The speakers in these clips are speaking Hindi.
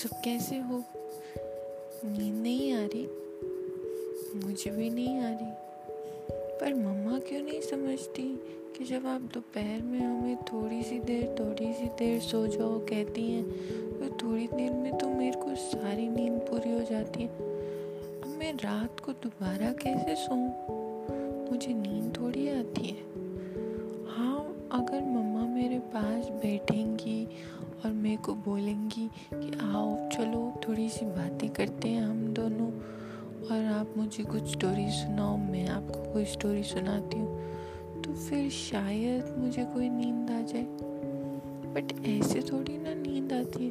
सब कैसे हो? नींद नहीं आ रही? मुझे भी नहीं आ रही। पर मम्मा क्यों नहीं समझती कि जब आप दोपहर में हमें थोड़ी सी देर सो जाओ कहती हैं तो थोड़ी देर में तो मेरे को सारी नींद पूरी हो जाती है। अब मैं रात को दोबारा कैसे सोऊं? मुझे नींद थोड़ी आती है। हाँ, अगर मम्मा मेरे पास बैठेंगी और मेरे को बोलेंगी कि आओ चलो थोड़ी सी बातें करते हैं हम दोनों और आप मुझे कुछ स्टोरी सुनाओ, मैं आपको कोई स्टोरी सुनाती हूँ, तो फिर शायद मुझे कोई नींद आ जाए। बट ऐसे थोड़ी ना नींद आती है।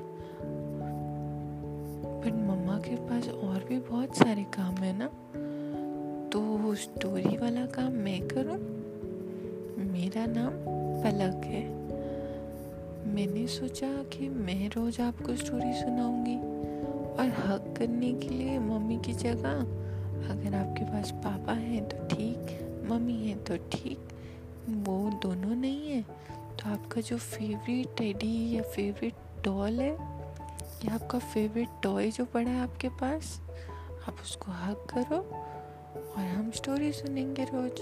बट मम्मा के पास और भी बहुत सारे काम है ना, तो वो स्टोरी वाला काम मैं करूँ। मेरा नाम पलक है। मैंने सोचा कि मैं रोज आपको स्टोरी सुनाऊंगी और हक करने के लिए मम्मी की जगह अगर आपके पास पापा हैं तो ठीक, मम्मी हैं तो ठीक, वो दोनों नहीं है तो आपका जो फेवरेट टेडी या फेवरेट डॉल है या आपका फेवरेट टॉय जो पड़ा है आपके पास, आप उसको हक करो और हम स्टोरी सुनेंगे रोज।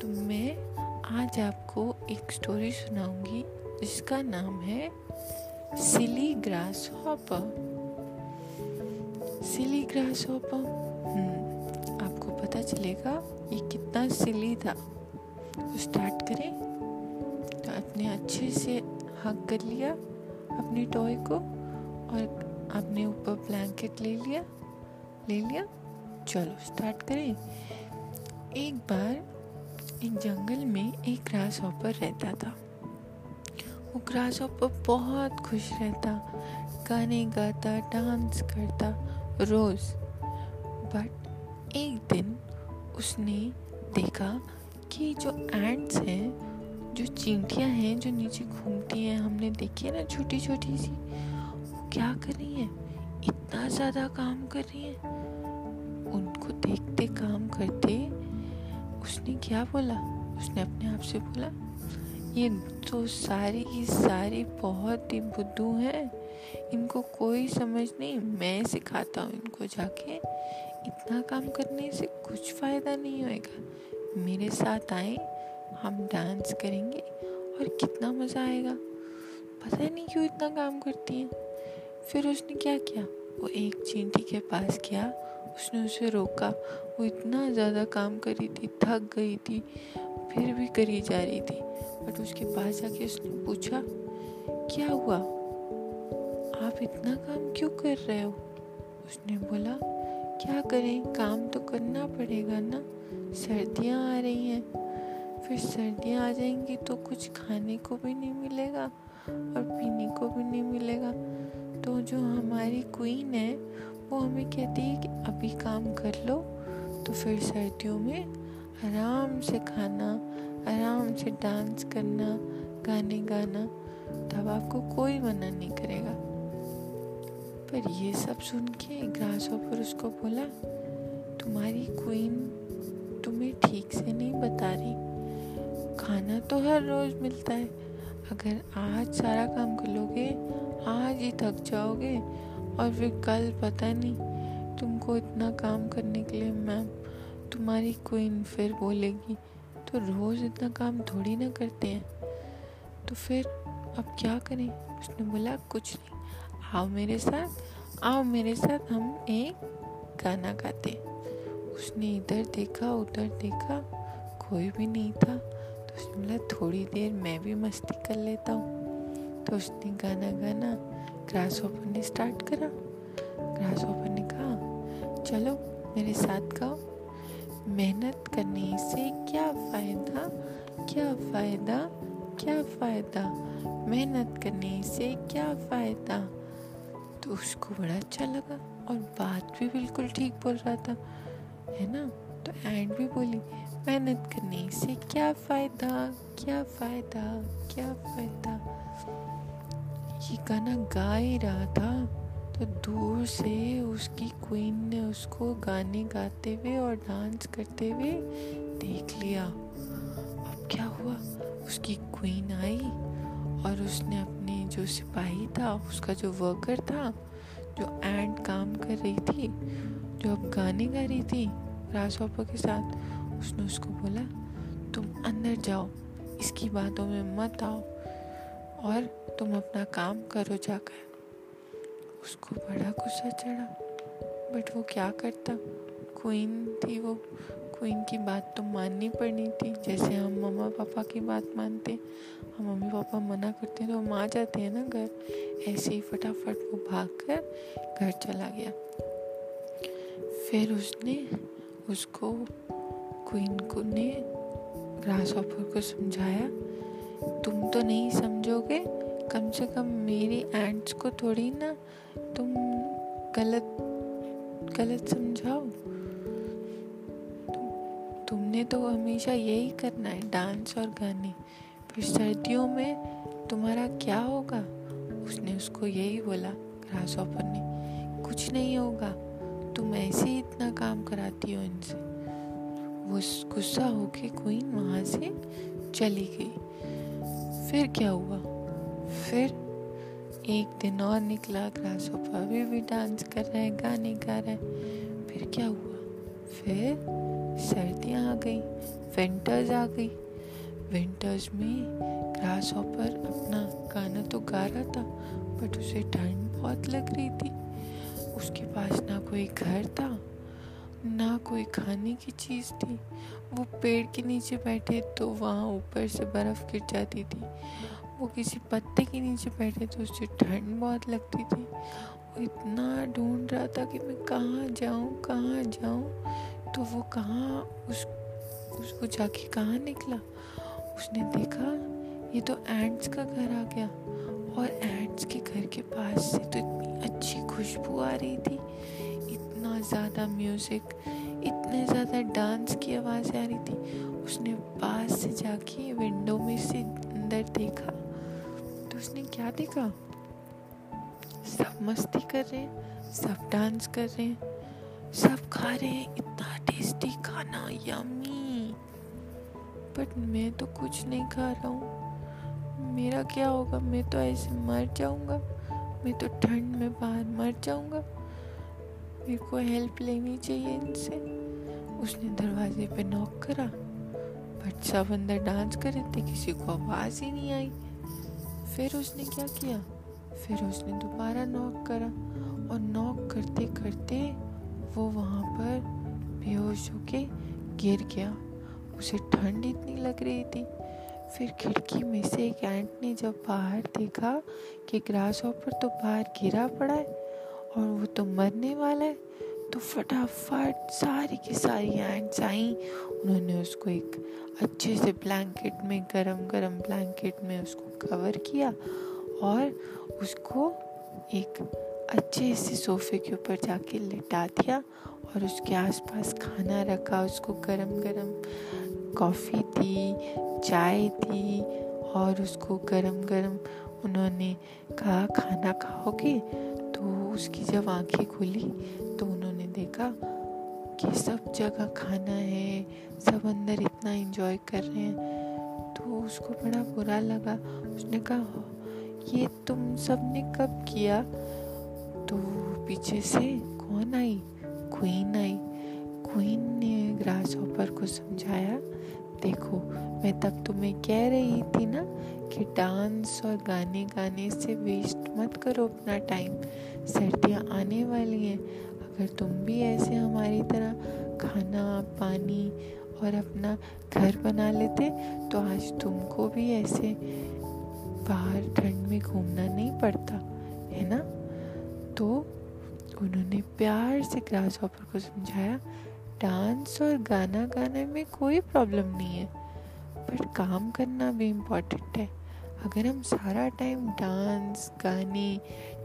तो मैं आज आपको एक स्टोरी सुनाऊंगी जिसका नाम है silly grasshopper. Silly grasshopper, आपको पता चलेगा ये कितना सिली था। तो स्टार्ट करें। तो आपने अच्छे से हग कर लिया अपने टॉय को और आपने ऊपर ब्लैंकेट ले लिया। चलो स्टार्ट करें। एक बार एक जंगल में एक ग्रास हॉपर रहता था। वो ग्रास हॉपर बहुत खुश रहता, गाने गाता, डांस करता रोज। बट एक दिन उसने देखा कि जो एंट्स हैं, जो चींटियां हैं जो नीचे घूमती हैं, हमने देखी है ना छोटी छोटी सी, वो क्या कर रही हैं, इतना ज़्यादा काम कर रही हैं। उनको देखते काम करते उसने क्या बोला, उसने अपने आप से बोला ये तो सारी की सारी बहुत ही बुद्धू हैं, इनको कोई समझ नहीं, मैं सिखाता हूँ इनको जाके, इतना काम करने से कुछ फ़ायदा नहीं होएगा, मेरे साथ आए, हम डांस करेंगे और कितना मज़ा आएगा। पता नहीं क्यों इतना काम करती हैं। फिर उसने क्या किया, वो एक चींटी के पास गया, उसने उसे रोका। वो इतना ज़्यादा काम कर रही थी, थक गई थी, फिर भी करी जा रही थी। बट उसके पास जाके उसने पूछा क्या हुआ, आप इतना काम क्यों कर रहे हो? उसने बोला क्या करें, काम तो करना पड़ेगा ना, सर्दियाँ आ रही हैं, फिर सर्दियाँ आ जाएंगी तो कुछ खाने को भी नहीं मिलेगा और पीने को भी नहीं मिलेगा। तो जो हमारी क्वीन है वो हमें कहती है कि अभी काम कर लो तो फिर सर्दियों में आराम से खाना, आराम से डांस करना, गाने गाना, तब आपको कोई मना नहीं करेगा। पर ये सब सुन के ग्रास हॉपर उसको बोला तुम्हारी क्वीन तुम्हें ठीक से नहीं बता रही, खाना तो हर रोज़ मिलता है, अगर आज सारा काम कर लोगे, आज ही थक जाओगे और फिर कल पता नहीं तुमको इतना काम करने के लिए मैम तुम्हारी क्वीन फिर बोलेगी, तो रोज़ इतना काम थोड़ी ना करते हैं। तो फिर अब क्या करें? उसने बोला कुछ नहीं, आओ मेरे साथ हम एक गाना गाते। उसने इधर देखा उधर देखा, कोई भी नहीं था, तो उसने बोला थोड़ी देर मैं भी मस्ती कर लेता हूँ। तो उसने गाना ग्रास हॉपर ने स्टार्ट करा। ग्रास हॉपर ने कहा चलो मेरे साथ गाओ, मेहनत करने से क्या फ़ायदा, मेहनत करने से क्या फ़ायदा। तो उसको बड़ा अच्छा लगा और बात भी बिल्कुल ठीक बोल रहा था, है ना। तो एंड भी बोली मेहनत करने से क्या फ़ायदा। ये गाना गा ही रहा था तो दूर से उसकी क्वीन ने उसको गाने गाते हुए और डांस करते हुए देख लिया। अब क्या हुआ, उसकी क्वीन आई और उसने अपने जो सिपाही था, उसका जो वर्कर था, जो एंड काम कर रही थी, जो अब गाने गा रही थी ग्रासहॉपर के साथ, उसने उसको बोला तुम अंदर जाओ, इसकी बातों में मत आओ और तुम अपना काम करो जाकर। उसको बड़ा गुस्सा चढ़ा, बट वो क्या करता, क्वीन थी वो, क्वीन की बात तो माननी पड़नी थी। जैसे हम मम्मा पापा की बात मानते, हम मम्मी पापा मना करते हैं तो हम आ जाते हैं ना घर, ऐसे ही फटाफट वो भाग कर घर चला गया। फिर उसने उसको क्वीन को ने ग्रासहॉपर को समझाया, तुम तो नहीं समझोगे, कम से कम मेरी एंट्स को थोड़ी ना तुम गलत समझाओ, तुमने तो हमेशा यही करना है, डांस और गाने, फिर सर्दियों में तुम्हारा क्या होगा। उसने उसको यही बोला ग्रासहॉपर ने, कुछ नहीं होगा, तुम ऐसे ही इतना काम कराती हो इनसे। वो गुस्सा होके क्वीन वहाँ से चली गई। फिर क्या हुआ, फिर एक दिन और निकला, ग्रासहॉपर अभी भी डांस कर रहा है, गाने गा रहा है। फिर क्या हुआ, फिर सर्दियाँ आ गई, विंटर्स आ गई। विंटर्स में ग्रासहॉपर अपना गाना तो गा रहा था, बट उसे ठंड बहुत लग रही थी। उसके पास ना कोई घर था, ना कोई खाने की चीज़ थी। वो पेड़ के नीचे बैठे तो वहाँ ऊपर से बर्फ़ गिर जाती थी, वो किसी पत्ते के नीचे बैठे तो उससे ठंड बहुत लगती थी। वो इतना ढूंढ रहा था कि मैं कहाँ जाऊँ, तो वो कहाँ उसको जाके कहाँ निकला। उसने देखा ये तो एंट्स का घर आ गया, और एंट्स के घर के पास से तो इतनी अच्छी खुशबू आ रही थी, इतना ज़्यादा म्यूज़िक, इतने ज़्यादा डांस की आवाज़ आ रही थी। उसने पास से जाके विंडो में से अंदर देखा, तो उसने क्या देखा, सब मस्ती कर रहे हैं, सब डांस कर रहे हैं, सब खा रहे हैं इतना टेस्टी खाना, यम्मी, बट मैं तो कुछ नहीं खा रहा हूँ, मेरा क्या होगा, मैं तो ऐसे मर जाऊँगा, मैं तो ठंड में बाहर मर जाऊँगा, मेरे को हेल्प लेनी चाहिए इनसे। उसने दरवाजे पे नॉक करा, बट सब अंदर डांस कर रहे थे, किसी को आवाज़ ही नहीं आई। फिर उसने क्या किया, फिर उसने दोबारा नॉक करा, और नॉक करते करते वो वहाँ पर बेहोश होके गिर गया, उसे ठंड इतनी लग रही थी। फिर खिड़की में से एक एंट ने जब बाहर देखा कि ग्रासहॉपर तो बाहर गिरा पड़ा है और वो तो मरने वाला है, तो फटाफट सारी की सारी एंट्स आईं, उन्होंने उसको एक अच्छे से ब्लैंकेट में, गरम ब्लैंकेट में उसको कवर किया, और उसको एक अच्छे से सोफे के ऊपर जाके लिटा दिया, और उसके आसपास खाना रखा, उसको गरम कॉफ़ी थी, चाय थी, और उसको गरम उन्होंने कहा खाना खाओगे, तो उसकी जब आंखें खुली तो उन्होंने देखा कि सब जगह खाना है, सब अंदर इतना एंजॉय कर रहे हैं। तो उसको बड़ा बुरा लगा, उसने कहा ये तुम सब ने कब किया। तो पीछे से कौन आई, क्वीन आई। क्वीन ने ग्रासहॉपर को समझाया, देखो मैं तब तुम्हें कह रही थी ना कि डांस और गाने से वेस्ट मत करो अपना टाइम, सर्दियाँ आने वाली हैं, अगर तुम भी ऐसे हमारी तरह खाना पानी और अपना घर बना लेते तो आज तुमको भी ऐसे बाहर ठंड में घूमना नहीं पड़ता, है ना। तो उन्होंने प्यार से ग्रासहॉपर को समझाया, डांस और गाना गाने में कोई प्रॉब्लम नहीं है, पर काम करना भी इम्पॉर्टेंट है। अगर हम सारा टाइम डांस, गाने,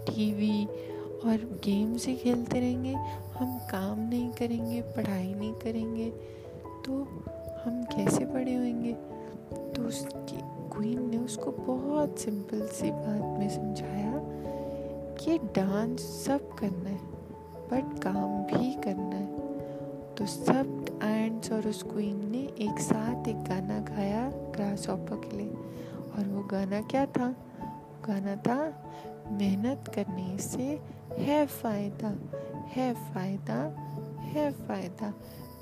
टीवी और गेम्स ही खेलते रहेंगे, हम काम नहीं करेंगे, पढ़ाई नहीं करेंगे, तो हम कैसे बड़े होंगे। तो उसकी क्वीन ने उसको बहुत सिंपल सी बात में समझाया कि डांस सब करना है, बट काम भी करना है। तो सब एंट्स और उस क्वीन ने एक साथ एक गाना गाया ग्रासहॉपर के लिए, और वो गाना क्या था, मुकानता मेहनत करने से है फ़ायदा है फ़ायदा है फ़ायदा,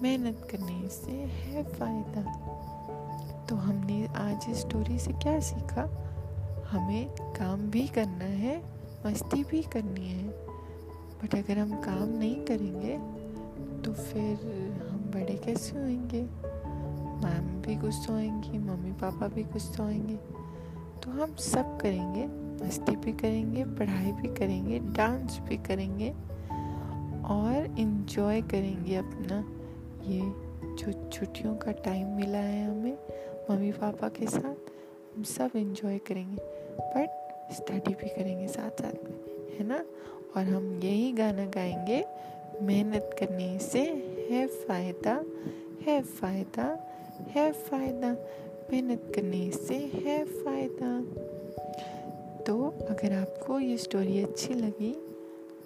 मेहनत करने से है फ़ायदा। तो हमने आज इस स्टोरी से क्या सीखा? हमें काम भी करना है, मस्ती भी करनी है, बट अगर हम काम नहीं करेंगे तो फिर हम बड़े कैसे होंगे? मैम भी गुस्सा होंगी, मम्मी पापा भी गुस्सा होंगे। तो हम सब करेंगे, मस्ती भी करेंगे, पढ़ाई भी करेंगे, डांस भी करेंगे और इन्जॉय करेंगे अपना ये जो छुट्टियों का टाइम मिला है हमें मम्मी पापा के साथ। हम सब इन्जॉय करेंगे बट स्टडी भी करेंगे साथ साथ में, है ना। और हम यही गाना गाएंगे, मेहनत करने से है फ़ायदा है फ़ायदा है फ़ायदा, मेहनत करने से है फ़ायदा। तो अगर आपको ये स्टोरी अच्छी लगी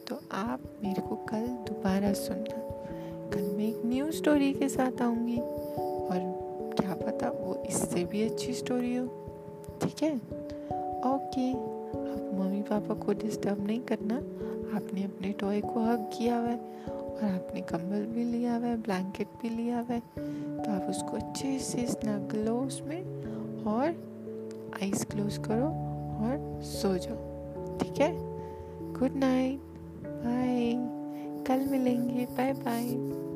तो आप मेरे को कल दोबारा सुनना। कल मैं एक न्यू स्टोरी के साथ आऊँगी और क्या पता वो इससे भी अच्छी स्टोरी हो, ठीक है? ओके, आप मम्मी पापा को डिस्टर्ब नहीं करना। आपने अपने टॉय को हग किया हुआ है और आपने कंबल भी लिया हुआ है, ब्लैंकेट भी लिया हुआ है, तो आप उसको अच्छे से स्नग लो उसमें और आइज़ क्लोज करो और सो जाओ, ठीक है? गुड नाइट, बाय, कल मिलेंगे, बाय बाय।